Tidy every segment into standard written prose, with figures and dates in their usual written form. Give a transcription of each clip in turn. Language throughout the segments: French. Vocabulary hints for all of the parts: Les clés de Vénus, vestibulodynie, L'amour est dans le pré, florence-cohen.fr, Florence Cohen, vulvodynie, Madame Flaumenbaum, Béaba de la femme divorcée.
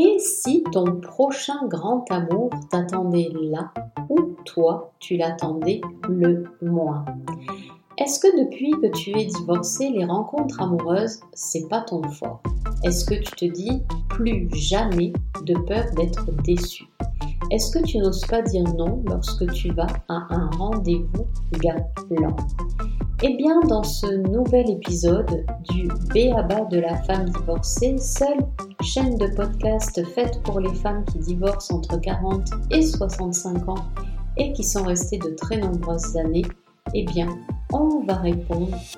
Et si ton prochain grand amour t'attendait là où toi tu l'attendais le moins? Est-ce que depuis que tu es divorcé, les rencontres amoureuses, c'est pas ton fort? Est-ce que tu te dis plus jamais de peur d'être déçu? Est-ce que tu n'oses pas dire non lorsque tu vas à un rendez-vous galant? Eh bien, dans ce nouvel épisode du Béaba de la femme divorcée, seule chaîne de podcast faite pour les femmes qui divorcent entre 40 et 65 ans et qui sont restées de très nombreuses années, eh bien,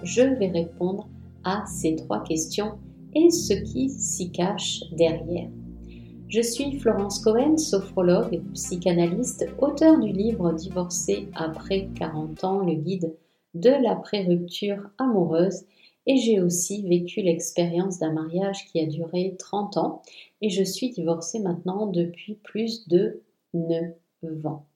je vais répondre à ces trois questions et ce qui s'y cache derrière. Je suis Florence Cohen, sophrologue, psychanalyste, auteure du livre « Divorcer après 40 ans, le guide » de la pré-rupture amoureuse, et j'ai aussi vécu l'expérience d'un mariage qui a duré 30 ans et je suis divorcée maintenant depuis plus de 9 ans.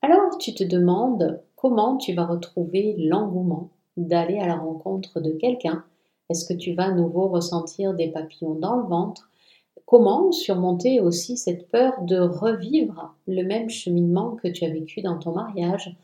Alors tu te demandes comment tu vas retrouver l'engouement d'aller à la rencontre de quelqu'un. Est-ce que tu vas à nouveau ressentir des papillons dans le ventre? Comment surmonter aussi cette peur de revivre le même cheminement que tu as vécu dans ton mariage?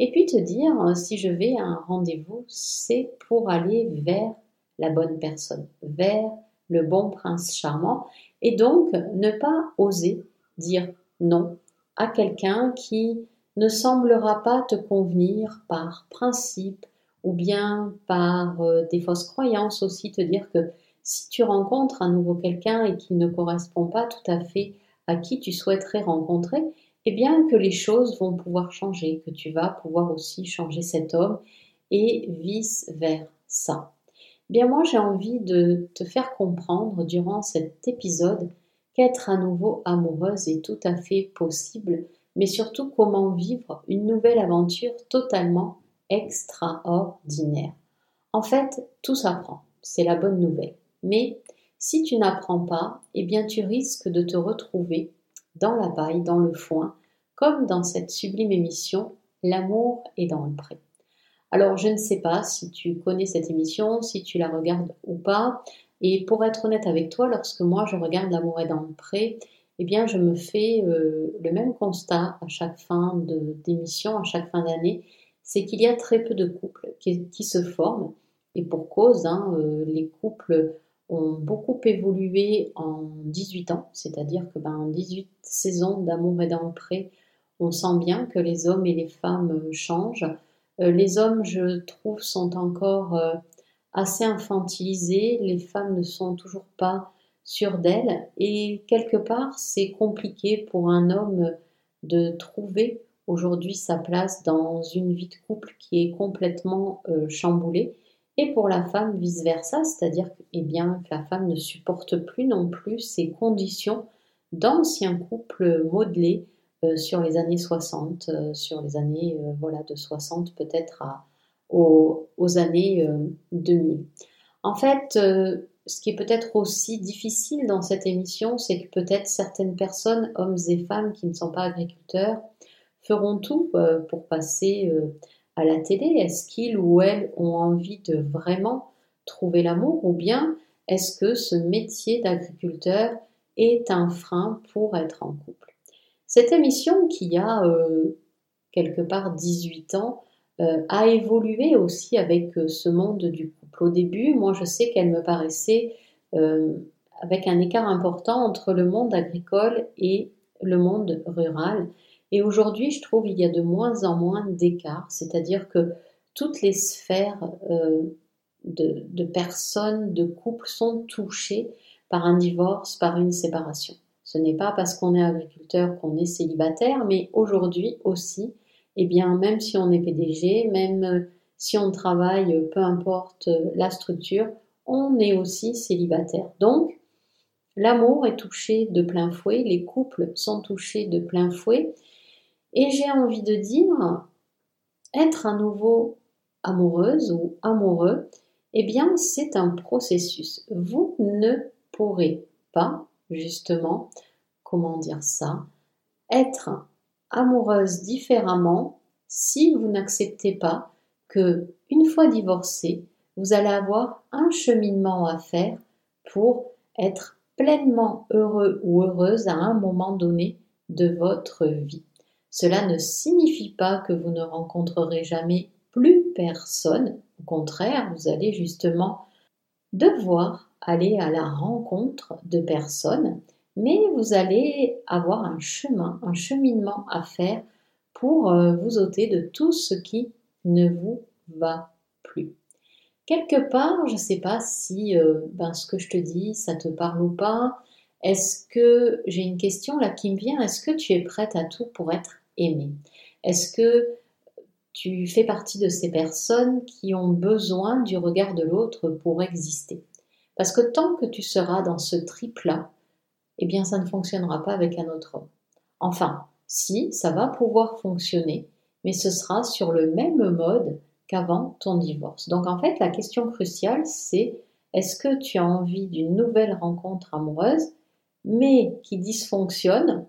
Et puis te dire, si je vais à un rendez-vous, c'est pour aller vers la bonne personne, vers le bon prince charmant. Et donc, ne pas oser dire non à quelqu'un qui ne semblera pas te convenir par principe ou bien par des fausses croyances aussi. Te dire que si tu rencontres à nouveau quelqu'un et qu'il ne correspond pas tout à fait à qui tu souhaiterais rencontrer, eh bien que les choses vont pouvoir changer, que tu vas pouvoir aussi changer cet homme et vice-versa. Eh bien moi j'ai envie de te faire comprendre durant cet épisode qu'être à nouveau amoureuse est tout à fait possible, mais surtout comment vivre une nouvelle aventure totalement extraordinaire. En fait, tout s'apprend, c'est la bonne nouvelle. Mais si tu n'apprends pas, eh bien tu risques de te retrouver dans la paille, dans le foin, comme dans cette sublime émission « L'amour est dans le pré ». Alors, je ne sais pas si tu connais cette émission, si tu la regardes ou pas, et pour être honnête avec toi, lorsque moi je regarde « L'amour est dans le pré », eh bien, je me fais le même constat à chaque fin d'émission, à chaque fin d'année, c'est qu'il y a très peu de couples qui se forment, et pour cause, les couples ont beaucoup évolué en 18 ans, c'est-à-dire que en 18 saisons d'Amour et dans le pré, on sent bien que les hommes et les femmes changent. Les hommes, je trouve, sont encore assez infantilisés, les femmes ne sont toujours pas sûres d'elles, et quelque part, c'est compliqué pour un homme de trouver aujourd'hui sa place dans une vie de couple qui est complètement chamboulée. Et pour la femme, vice-versa, c'est-à-dire que la femme ne supporte plus non plus ces conditions d'anciens couples modelés sur les années 60, sur les années de 60 peut-être aux années 2000. En fait, ce qui est peut-être aussi difficile dans cette émission, c'est que peut-être certaines personnes, hommes et femmes qui ne sont pas agriculteurs, feront tout pour passer à la télé. Est-ce qu'ils ou elles ont envie de vraiment trouver l'amour, ou bien est-ce que ce métier d'agriculteur est un frein pour être en couple? Cette émission qui a quelque part 18 ans a évolué aussi avec ce monde du couple. Au début, moi je sais qu'elle me paraissait avec un écart important entre le monde agricole et le monde rural. Et aujourd'hui, je trouve qu'il y a de moins en moins d'écart, c'est-à-dire que toutes les sphères de personnes, de couples sont touchées par un divorce, par une séparation. Ce n'est pas parce qu'on est agriculteur qu'on est célibataire, mais aujourd'hui aussi, même si on est PDG, même si on travaille, peu importe la structure, on est aussi célibataire. Donc, l'amour est touché de plein fouet, les couples sont touchés de plein fouet. Et j'ai envie de dire, être à nouveau amoureuse ou amoureux, c'est un processus. Vous ne pourrez pas, justement, être amoureuse différemment si vous n'acceptez pas que, une fois divorcée, vous allez avoir un cheminement à faire pour être pleinement heureux ou heureuse à un moment donné de votre vie. Cela ne signifie pas que vous ne rencontrerez jamais plus personne. Au contraire, vous allez justement devoir aller à la rencontre de personnes, mais vous allez avoir un chemin, un cheminement à faire pour vous ôter de tout ce qui ne vous va plus. Quelque part, je ne sais pas si ce que je te dis, ça te parle ou pas. Est-ce que j'ai une question là qui me vient? Est-ce que tu es prête à tout pour être aimée? Est-ce que tu fais partie de ces personnes qui ont besoin du regard de l'autre pour exister? Parce que tant que tu seras dans ce trip-là, eh bien ça ne fonctionnera pas avec un autre homme. Enfin, si, ça va pouvoir fonctionner, mais ce sera sur le même mode qu'avant ton divorce. Donc en fait, la question cruciale, c'est est-ce que tu as envie d'une nouvelle rencontre amoureuse, mais qui dysfonctionne,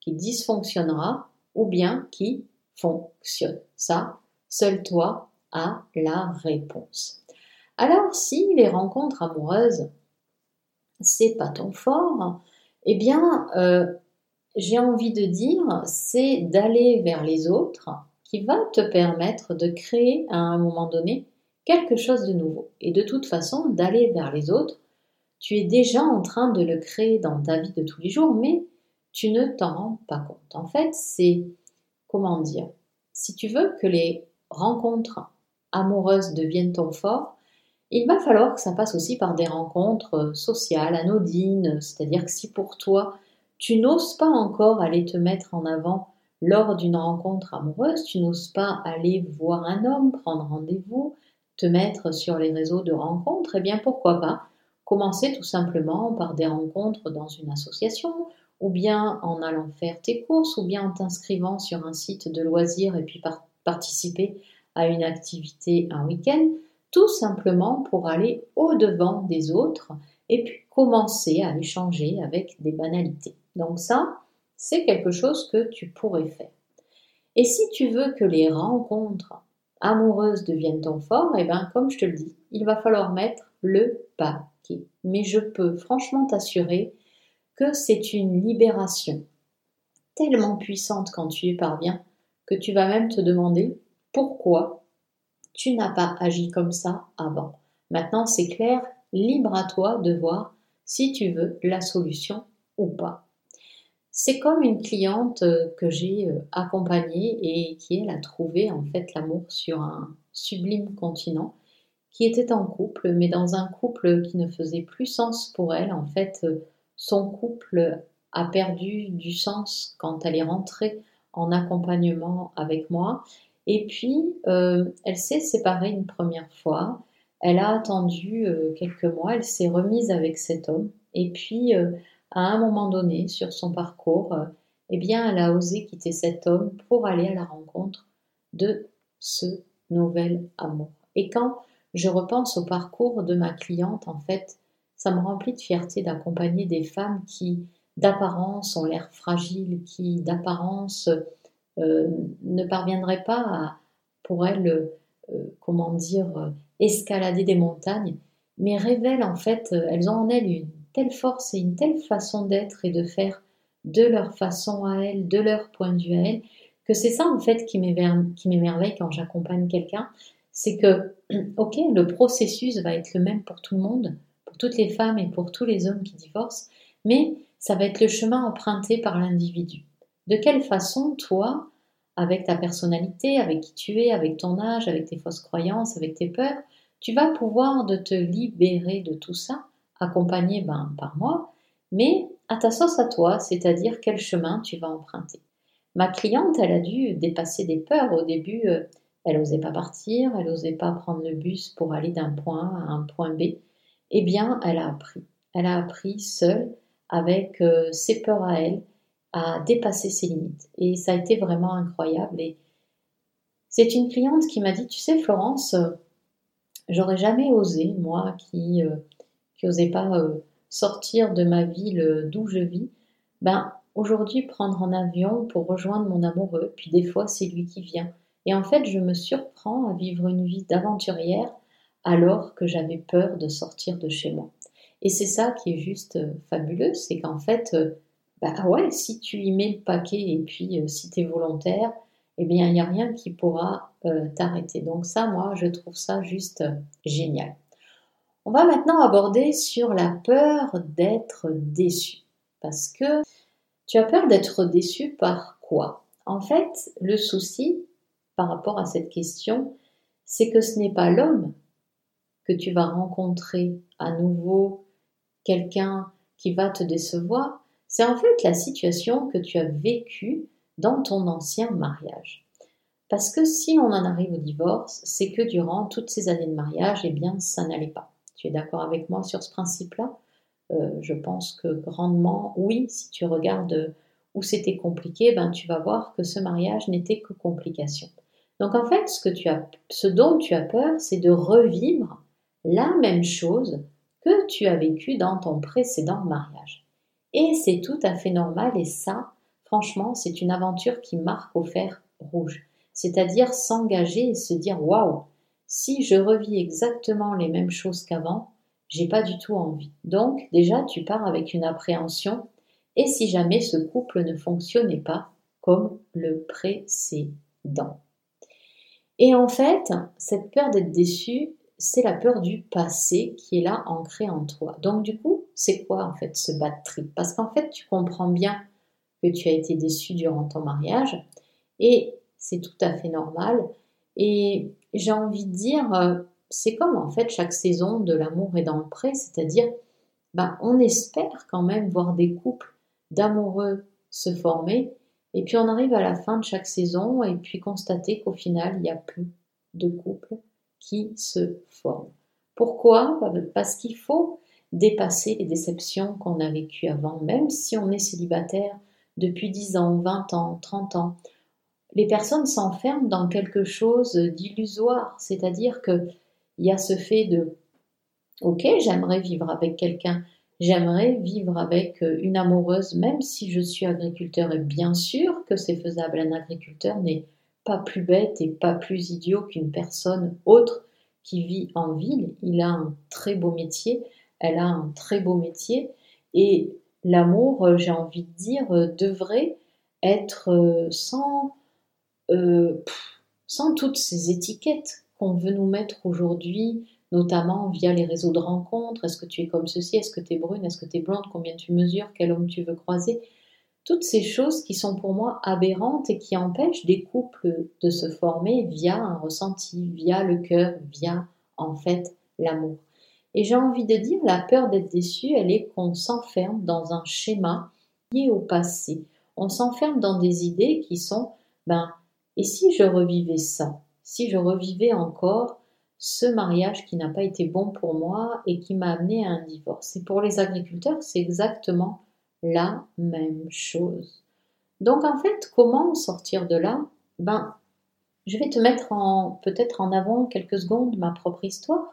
qui dysfonctionnera, ou bien qui fonctionne? Ça, seul toi as la réponse. Alors, si les rencontres amoureuses, c'est pas ton fort, eh bien, j'ai envie de dire, c'est d'aller vers les autres qui va te permettre de créer à un moment donné quelque chose de nouveau. Et de toute façon, d'aller vers les autres, tu es déjà en train de le créer dans ta vie de tous les jours, mais tu ne t'en rends pas compte. En fait, c'est, si tu veux que les rencontres amoureuses deviennent ton fort, il va falloir que ça passe aussi par des rencontres sociales, anodines, c'est-à-dire que si pour toi, tu n'oses pas encore aller te mettre en avant lors d'une rencontre amoureuse, tu n'oses pas aller voir un homme, prendre rendez-vous, te mettre sur les réseaux de rencontres, eh bien pourquoi pas commencer tout simplement par des rencontres dans une association, ou bien en allant faire tes courses, ou bien en t'inscrivant sur un site de loisirs et puis participer à une activité un week-end, tout simplement pour aller au-devant des autres et puis commencer à échanger avec des banalités. Donc ça, c'est quelque chose que tu pourrais faire. Et si tu veux que les rencontres amoureuses deviennent ton fort, et bien comme je te le dis, il va falloir mettre le paquet. Mais je peux franchement t'assurer que c'est une libération tellement puissante quand tu y parviens que tu vas même te demander pourquoi tu n'as pas agi comme ça avant. Maintenant, c'est clair, libre à toi de voir si tu veux la solution ou pas. C'est comme une cliente que j'ai accompagnée et qui, elle, a trouvé en fait l'amour sur un sublime continent, qui était en couple, mais dans un couple qui ne faisait plus sens pour elle. En fait, son couple a perdu du sens quand elle est rentrée en accompagnement avec moi. Et puis, elle s'est séparée une première fois. Elle a attendu quelques mois, elle s'est remise avec cet homme. Et puis... à un moment donné, sur son parcours, eh bien, elle a osé quitter cet homme pour aller à la rencontre de ce nouvel amour. Et quand je repense au parcours de ma cliente, en fait, ça me remplit de fierté d'accompagner des femmes qui, d'apparence, ont l'air fragiles, qui, d'apparence, ne parviendraient pas à, pour elles, escalader des montagnes, mais révèlent, en fait, elles ont en elles une telle force et une telle façon d'être et de faire de leur façon à elle, de leur point de vue à elle, que c'est ça en fait qui m'émerveille quand j'accompagne quelqu'un, c'est que, ok, le processus va être le même pour tout le monde, pour toutes les femmes et pour tous les hommes qui divorcent, mais ça va être le chemin emprunté par l'individu. De quelle façon, toi, avec ta personnalité, avec qui tu es, avec ton âge, avec tes fausses croyances, avec tes peurs, tu vas pouvoir de te libérer de tout ça, accompagné par moi, mais à ta sauce à toi, c'est-à-dire quel chemin tu vas emprunter. Ma cliente, elle a dû dépasser des peurs. Au début, elle n'osait pas partir, elle n'osait pas prendre le bus pour aller d'un point A à un point B. Eh bien, elle a appris. Elle a appris seule, avec ses peurs à elle, à dépasser ses limites. Et ça a été vraiment incroyable. Et c'est une cliente qui m'a dit, tu sais Florence, j'aurais jamais osé, moi qui n'osais pas sortir de ma ville d'où je vis, aujourd'hui prendre un avion pour rejoindre mon amoureux, puis des fois c'est lui qui vient. Et en fait, je me surprends à vivre une vie d'aventurière alors que j'avais peur de sortir de chez moi. Et c'est ça qui est juste fabuleux, c'est qu'en fait, si tu y mets le paquet et puis si tu es volontaire, eh bien, il n'y a rien qui pourra t'arrêter. Donc ça, moi, je trouve ça juste génial. On va maintenant aborder sur la peur d'être déçu. Parce que tu as peur d'être déçu par quoi? En fait, le souci par rapport à cette question, c'est que ce n'est pas l'homme que tu vas rencontrer à nouveau, quelqu'un qui va te décevoir. C'est en fait la situation que tu as vécue dans ton ancien mariage. Parce que si on en arrive au divorce, c'est que durant toutes ces années de mariage, eh bien, ça n'allait pas. Tu es d'accord avec moi sur ce principe-là ? Je pense que grandement, oui, si tu regardes où c'était compliqué, tu vas voir que ce mariage n'était que complication. Donc en fait, ce dont tu as peur, c'est de revivre la même chose que tu as vécu dans ton précédent mariage. Et c'est tout à fait normal, et ça, franchement, c'est une aventure qui marque au fer rouge. C'est-à-dire s'engager et se dire « Waouh, si je revis exactement les mêmes choses qu'avant, j'ai pas du tout envie. » Donc déjà, tu pars avec une appréhension. Et si jamais ce couple ne fonctionnait pas comme le précédent. Et en fait, cette peur d'être déçu, c'est la peur du passé qui est là ancrée en toi. Donc du coup, c'est quoi en fait ce bad trip ? Parce qu'en fait, tu comprends bien que tu as été déçu durant ton mariage et c'est tout à fait normal. Et j'ai envie de dire, c'est comme en fait chaque saison de L'amour est dans le pré, c'est-à-dire on espère quand même voir des couples d'amoureux se former et puis on arrive à la fin de chaque saison et puis constater qu'au final, il n'y a plus de couples qui se forment. Pourquoi ? Parce qu'il faut dépasser les déceptions qu'on a vécues avant, même si on est célibataire depuis 10 ans, 20 ans, 30 ans. Les personnes s'enferment dans quelque chose d'illusoire, c'est-à-dire qu'il y a ce fait de « Ok, j'aimerais vivre avec quelqu'un, j'aimerais vivre avec une amoureuse, même si je suis agriculteur. » Et bien sûr que c'est faisable, un agriculteur n'est pas plus bête et pas plus idiot qu'une personne autre qui vit en ville. Il a un très beau métier, elle a un très beau métier et l'amour, j'ai envie de dire, devrait être sans toutes ces étiquettes qu'on veut nous mettre aujourd'hui, notamment via les réseaux de rencontres. Est-ce que tu es comme ceci? Est-ce que tu es brune? Est-ce que tu es blonde? Combien tu mesures? Quel homme tu veux croiser? Toutes ces choses qui sont pour moi aberrantes et qui empêchent des couples de se former via un ressenti, via le cœur, via en fait l'amour. Et j'ai envie de dire, la peur d'être déçu, elle est qu'on s'enferme dans un schéma lié au passé. On s'enferme dans des idées qui sont, et si je revivais ça? Si je revivais encore ce mariage qui n'a pas été bon pour moi et qui m'a amené à un divorce. Et pour les agriculteurs, c'est exactement la même chose. Donc en fait, comment sortir de là ? Je vais te mettre peut-être en avant quelques secondes ma propre histoire.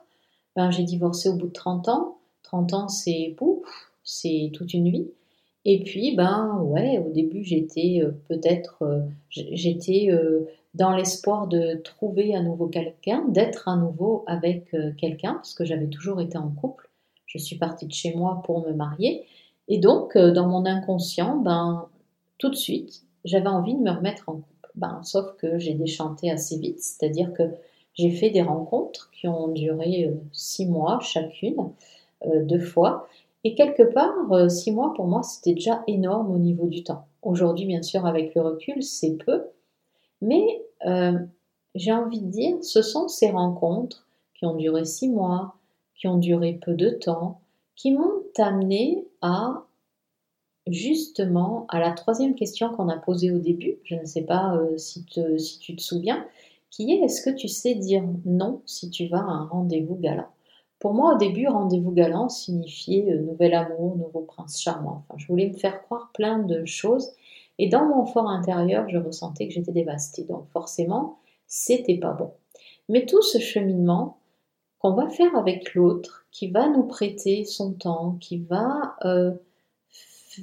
J'ai divorcé au bout de 30 ans. 30 ans, c'est toute une vie. Et puis, au début, j'étais dans l'espoir de trouver à nouveau quelqu'un, d'être à nouveau avec quelqu'un, parce que j'avais toujours été en couple. Je suis partie de chez moi pour me marier. Et donc, dans mon inconscient, tout de suite, j'avais envie de me remettre en couple. Sauf que j'ai déchanté assez vite, c'est-à-dire que j'ai fait des rencontres qui ont duré 6 mois chacune, 2 fois. Et quelque part, 6 mois, pour moi, c'était déjà énorme au niveau du temps. Aujourd'hui, bien sûr, avec le recul, c'est peu. Mais j'ai envie de dire, ce sont ces rencontres qui ont duré 6 mois, qui ont duré peu de temps, qui m'ont amené à, justement, à la 3e question qu'on a posée au début, je ne sais pas si tu te souviens, qui est, est-ce que tu sais dire non si tu vas à un rendez-vous galant ? Pour moi, au début, rendez-vous galant signifiait nouvel amour, nouveau prince charmant. Je voulais me faire croire plein de choses. Et dans mon fort intérieur, je ressentais que j'étais dévastée. Donc forcément, c'était pas bon. Mais tout ce cheminement qu'on va faire avec l'autre, qui va nous prêter son temps, qui va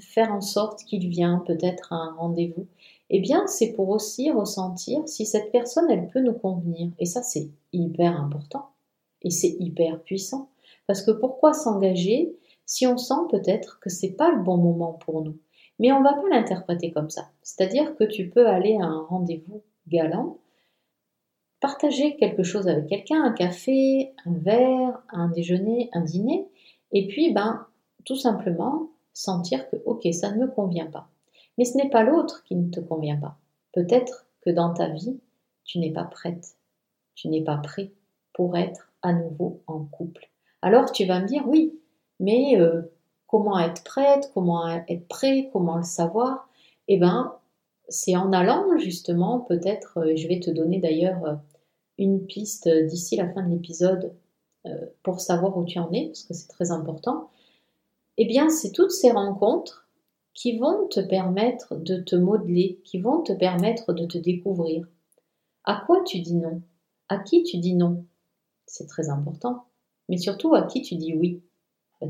faire en sorte qu'il vienne peut-être à un rendez-vous, eh bien, c'est pour aussi ressentir si cette personne, elle peut nous convenir. Et ça, c'est hyper important. Et c'est hyper puissant. Parce que pourquoi s'engager si on sent peut-être que c'est pas le bon moment pour nous. Mais on va pas l'interpréter comme ça. C'est-à-dire que tu peux aller à un rendez-vous galant, partager quelque chose avec quelqu'un, un café, un verre, un déjeuner, un dîner, et puis tout simplement sentir que ok, ça ne me convient pas. Mais ce n'est pas l'autre qui ne te convient pas. Peut-être que dans ta vie, tu n'es pas prête, tu n'es pas prêt pour être à nouveau en couple. Alors tu vas me dire, oui, mais comment être prête, comment être prêt, comment le savoir ? C'est en allant justement, peut-être, je vais te donner d'ailleurs une piste d'ici la fin de l'épisode pour savoir où tu en es, parce que c'est très important. C'est toutes ces rencontres qui vont te permettre de te modeler, qui vont te permettre de te découvrir. À quoi tu dis non ? À qui tu dis non ? C'est très important. Mais surtout, à qui tu dis oui ?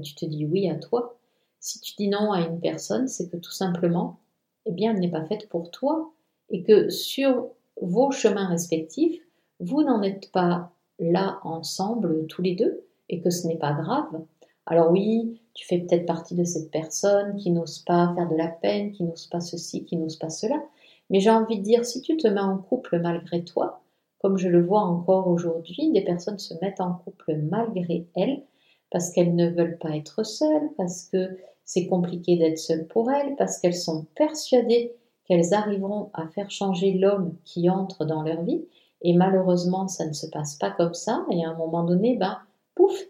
Tu te dis oui à toi. Si tu dis non à une personne, c'est que tout simplement, elle n'est pas faite pour toi et que sur vos chemins respectifs, vous n'en êtes pas là ensemble tous les deux et que ce n'est pas grave. Alors oui, tu fais peut-être partie de cette personne qui n'ose pas faire de la peine, qui n'ose pas ceci, qui n'ose pas cela. Mais j'ai envie de dire, si tu te mets en couple malgré toi, comme je le vois encore aujourd'hui, des personnes se mettent en couple malgré elles parce qu'elles ne veulent pas être seules, parce que c'est compliqué d'être seule pour elles, parce qu'elles sont persuadées qu'elles arriveront à faire changer l'homme qui entre dans leur vie. Et malheureusement, ça ne se passe pas comme ça. Et à un moment donné, pouf,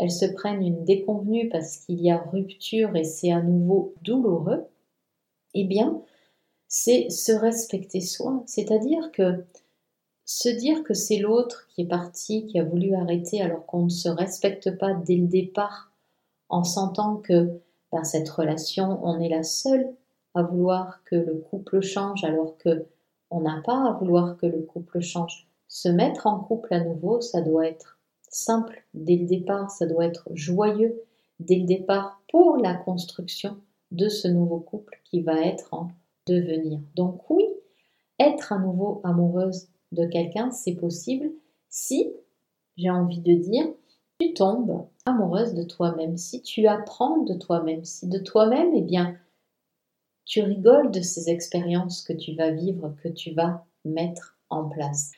elles se prennent une déconvenue parce qu'il y a rupture et c'est à nouveau douloureux. C'est se respecter soi. C'est-à-dire que se dire que c'est l'autre qui est parti, qui a voulu arrêter alors qu'on ne se respecte pas dès le départ en sentant que cette relation, on est la seule à vouloir que le couple change alors qu'on n'a pas à vouloir que le couple change. Se mettre en couple à nouveau, ça doit être simple dès le départ, ça doit être joyeux dès le départ pour la construction de ce nouveau couple qui va être en devenir. Donc oui, être à nouveau amoureuse de quelqu'un, c'est possible si, j'ai envie de dire, tu tombes amoureuse de toi-même, si tu apprends de toi-même, si de toi-même, tu rigoles de ces expériences que tu vas vivre, que tu vas mettre en place.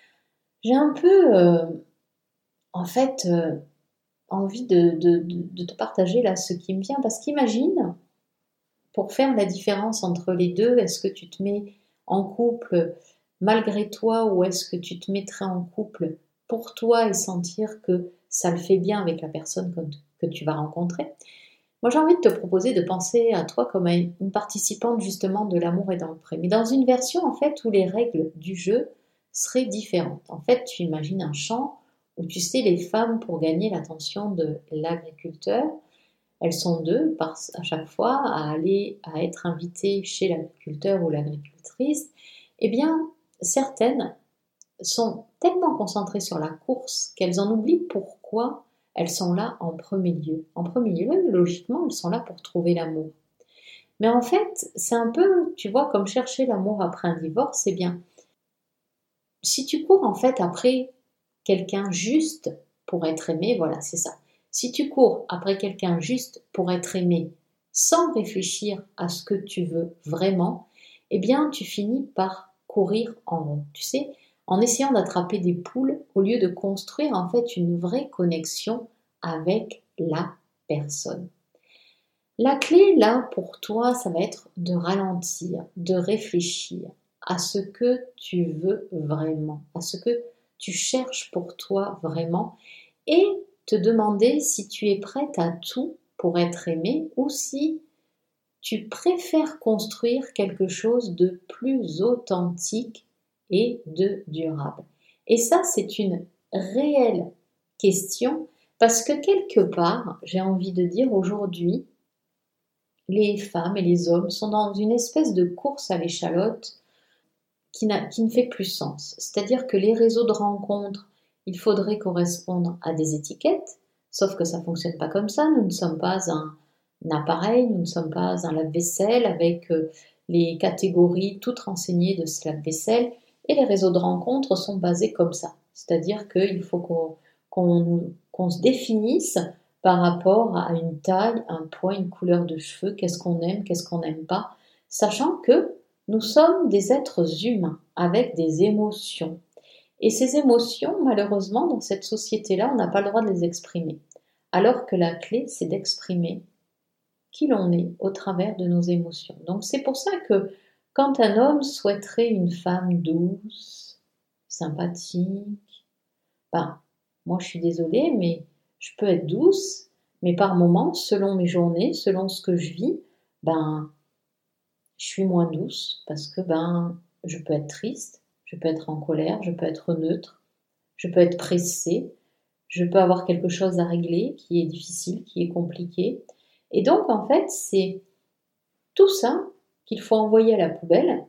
J'ai un peu, envie de te partager là ce qui me vient, parce qu'imagine, pour faire la différence entre les deux, est-ce que tu te mets en couple malgré toi ou est-ce que tu te mettrais en couple pour toi et sentir que ça le fait bien avec la personne que tu vas rencontrer. Moi, j'ai envie de te proposer de penser à toi comme à une participante justement de L'amour est dans le pré, mais dans une version où les règles du jeu seraient différentes. Tu imagines un champ où les femmes, pour gagner l'attention de l'agriculteur, elles sont deux à chaque fois à être invitées chez l'agriculteur ou l'agricultrice. Certaines sont tellement concentrées sur la course qu'elles en oublient pourquoi elles sont là en premier lieu. En premier lieu, logiquement, elles sont là pour trouver l'amour. Mais c'est un peu, comme chercher l'amour après un divorce, si tu cours après quelqu'un juste pour être aimé, voilà, c'est ça. Si tu cours après quelqu'un juste pour être aimé, sans réfléchir à ce que tu veux vraiment, tu finis par courir en rond, en essayant d'attraper des poules au lieu de construire une vraie connexion avec la personne. La clé là pour toi, ça va être de ralentir, de réfléchir à ce que tu veux vraiment, à ce que tu cherches pour toi vraiment et te demander si tu es prête à tout pour être aimée ou si tu préfères construire quelque chose de plus authentique et de durable. Et ça, c'est une réelle question parce que quelque part, j'ai envie de dire aujourd'hui, les femmes et les hommes sont dans une espèce de course à l'échalote qui ne fait plus sens. C'est-à-dire que les réseaux de rencontres, il faudrait correspondre à des étiquettes, sauf que ça ne fonctionne pas comme ça. Nous ne sommes pas un appareil, nous ne sommes pas un lave-vaisselle avec les catégories toutes renseignées de ce lave-vaisselle. Et les réseaux de rencontres sont basés comme ça, c'est-à-dire qu'il faut qu'on se définisse par rapport à une taille, un poids, une couleur de cheveux, qu'est-ce qu'on aime, qu'est-ce qu'on n'aime pas, sachant que nous sommes des êtres humains avec des émotions. Et ces émotions, malheureusement, dans cette société-là, on n'a pas le droit de les exprimer. Alors que la clé, c'est d'exprimer qui l'on est au travers de nos émotions. Donc c'est pour ça que quand un homme souhaiterait une femme douce, sympathique, moi je suis désolée, mais je peux être douce, mais par moments, selon mes journées, selon ce que je vis, je suis moins douce parce que je peux être triste, je peux être en colère, je peux être neutre, je peux être pressée, je peux avoir quelque chose à régler qui est difficile, qui est compliqué. Et donc en fait, c'est tout ça qu'il faut envoyer à la poubelle.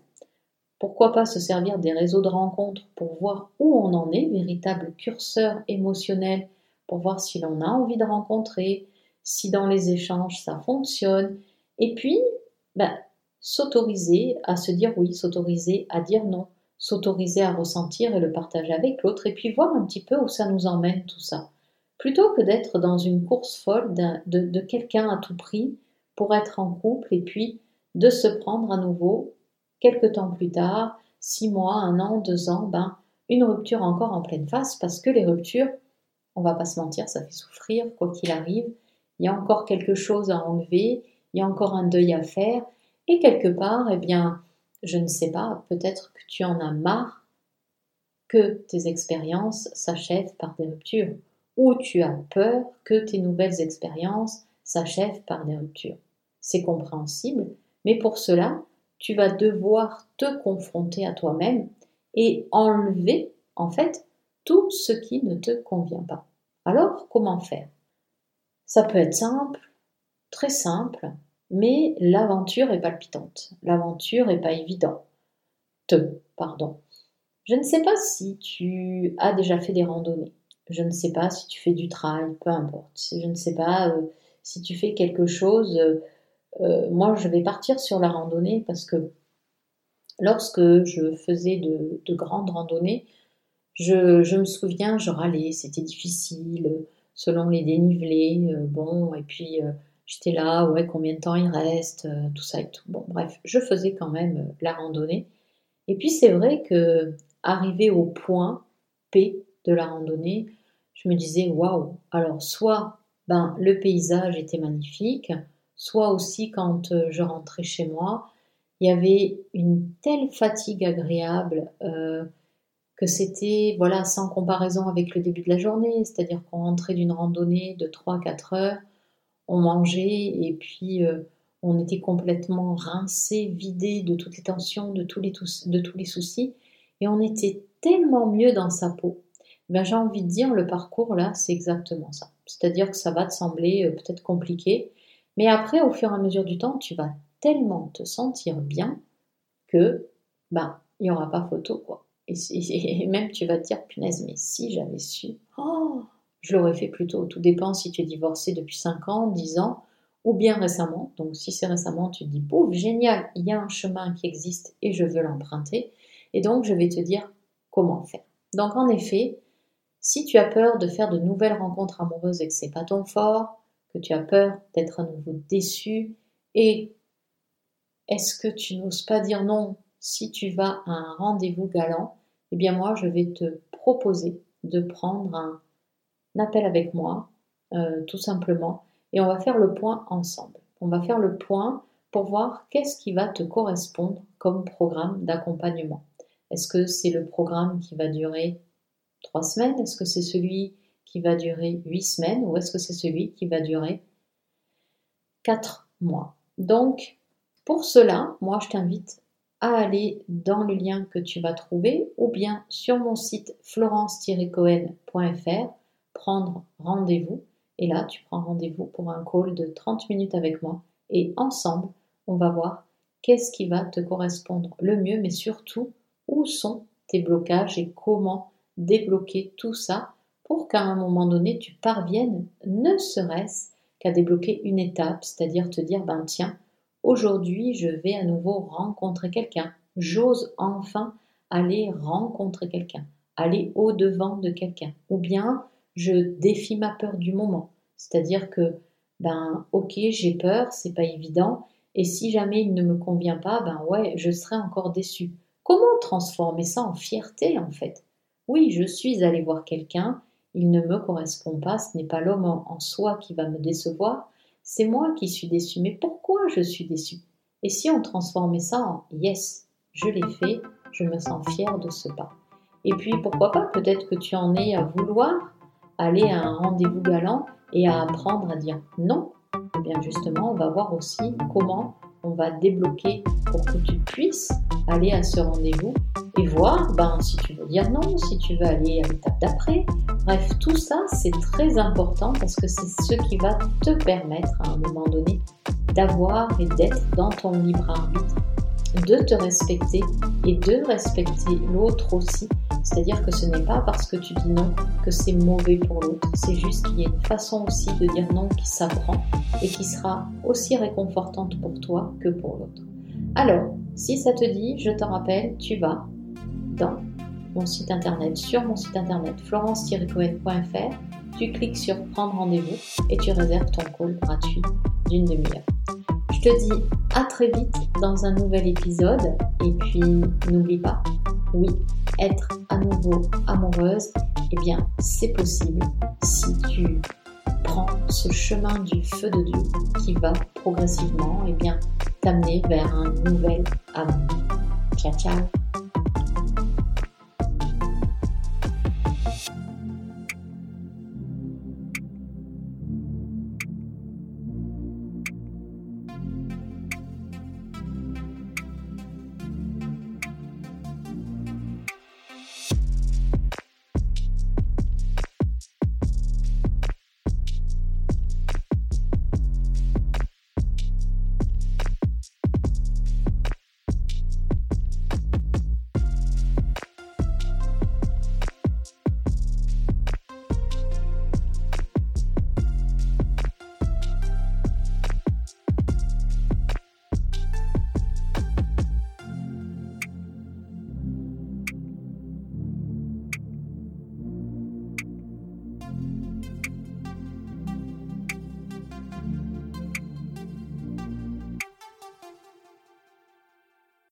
Pourquoi pas se servir des réseaux de rencontres pour voir où on en est, véritable curseur émotionnel, pour voir si l'on a envie de rencontrer, si dans les échanges ça fonctionne. Et puis, s'autoriser à se dire oui, s'autoriser à dire non, s'autoriser à ressentir et le partager avec l'autre, et puis voir un petit peu où ça nous emmène tout ça. Plutôt que d'être dans une course folle de quelqu'un à tout prix pour être en couple, et puis de se prendre à nouveau, quelques temps plus tard, 6 mois, 1 an, 2 ans, une rupture encore en pleine face, parce que les ruptures, on va pas se mentir, ça fait souffrir, quoi qu'il arrive, il y a encore quelque chose à enlever, il y a encore un deuil à faire. Et quelque part, je ne sais pas, peut-être que tu en as marre que tes expériences s'achèvent par des ruptures, ou tu as peur que tes nouvelles expériences s'achèvent par des ruptures. C'est compréhensible, mais pour cela, tu vas devoir te confronter à toi-même et enlever, en fait, tout ce qui ne te convient pas. Alors, comment faire ? Ça peut être simple, très simple, mais l'aventure est palpitante, l'aventure n'est pas évidente. Je ne sais pas si tu as déjà fait des randonnées, je ne sais pas si tu fais du trail, peu importe, je ne sais pas si tu fais quelque chose. Moi, je vais partir sur la randonnée parce que lorsque je faisais de grandes randonnées, je me souviens, je râlais, c'était difficile, selon les dénivelés, et puis... J'étais là, combien de temps il reste, tout ça et tout. Je faisais quand même la randonnée. Et puis c'est vrai que arrivé au point P de la randonnée, je me disais waouh. Alors soit le paysage était magnifique, soit aussi quand je rentrais chez moi, il y avait une telle fatigue agréable que c'était sans comparaison avec le début de la journée, c'est-à-dire qu'on rentrait d'une randonnée de 3-4 heures. On mangeait et puis on était complètement rincés, vidés de toutes les tensions, de tous les soucis. Et on était tellement mieux dans sa peau. J'ai envie de dire, le parcours là, c'est exactement ça. C'est-à-dire que ça va te sembler peut-être compliqué. Mais après, au fur et à mesure du temps, tu vas tellement te sentir bien que il n'y aura pas photo, quoi. Et même tu vas te dire, punaise, mais si j'avais su... Je l'aurais fait plus tôt. Tout dépend si tu es divorcé depuis 5 ans, 10 ans, ou bien récemment. Donc si c'est récemment, tu te dis, bouf, génial, il y a un chemin qui existe et je veux l'emprunter. Et donc je vais te dire comment faire. Donc en effet, si tu as peur de faire de nouvelles rencontres amoureuses et que ce n'est pas ton fort, que tu as peur d'être à nouveau déçu, et est-ce que tu n'oses pas dire non si tu vas à un rendez-vous galant, eh bien moi je vais te proposer de prendre un appel avec moi, tout simplement, et on va faire le point ensemble. On va faire le point pour voir qu'est-ce qui va te correspondre comme programme d'accompagnement. Est-ce que c'est le programme qui va durer 3 semaines? Est-ce que c'est celui qui va durer 8 semaines? Ou est-ce que c'est celui qui va durer 4 mois? Donc, pour cela, moi, je t'invite à aller dans le lien que tu vas trouver ou bien sur mon site florence-cohen.fr, prendre rendez-vous, et là tu prends rendez-vous pour un call de 30 minutes avec moi et ensemble on va voir qu'est-ce qui va te correspondre le mieux, mais surtout où sont tes blocages et comment débloquer tout ça pour qu'à un moment donné tu parviennes ne serait-ce qu'à débloquer une étape, c'est-à-dire te dire tiens, aujourd'hui je vais à nouveau rencontrer quelqu'un, j'ose enfin aller rencontrer quelqu'un, aller au-devant de quelqu'un, ou bien je défie ma peur du moment. C'est-à-dire que, ok, j'ai peur, c'est pas évident, et si jamais il ne me convient pas, je serai encore déçue. Comment transformer ça en fierté, en fait ? Oui, je suis allée voir quelqu'un, il ne me correspond pas, ce n'est pas l'homme en soi qui va me décevoir, c'est moi qui suis déçue. Mais pourquoi je suis déçue ? Et si on transformait ça en « yes, je l'ai fait, je me sens fière de ce pas ». Et puis pourquoi pas, peut-être que tu en es à vouloir aller à un rendez-vous galant et à apprendre à dire non. Eh bien justement, on va voir aussi comment on va débloquer pour que tu puisses aller à ce rendez-vous et voir si tu veux dire non, si tu veux aller à l'étape d'après. Bref, tout ça, c'est très important parce que c'est ce qui va te permettre à un moment donné d'avoir et d'être dans ton libre arbitre, de te respecter et de respecter l'autre aussi. C'est-à-dire que ce n'est pas parce que tu dis non que c'est mauvais pour l'autre, c'est juste qu'il y a une façon aussi de dire non qui s'apprend et qui sera aussi réconfortante pour toi que pour l'autre. Alors, si ça te dit, je te rappelle, tu vas dans mon site internet, sur mon site internet florence-cohen.fr, tu cliques sur « Prendre rendez-vous » et tu réserves ton call gratuit d'une demi-heure. Je te dis à très vite dans un nouvel épisode et puis n'oublie pas, oui, être à nouveau amoureuse, c'est possible si tu prends ce chemin du feu de Dieu qui va progressivement t'amener vers un nouvel amour. Ciao, ciao!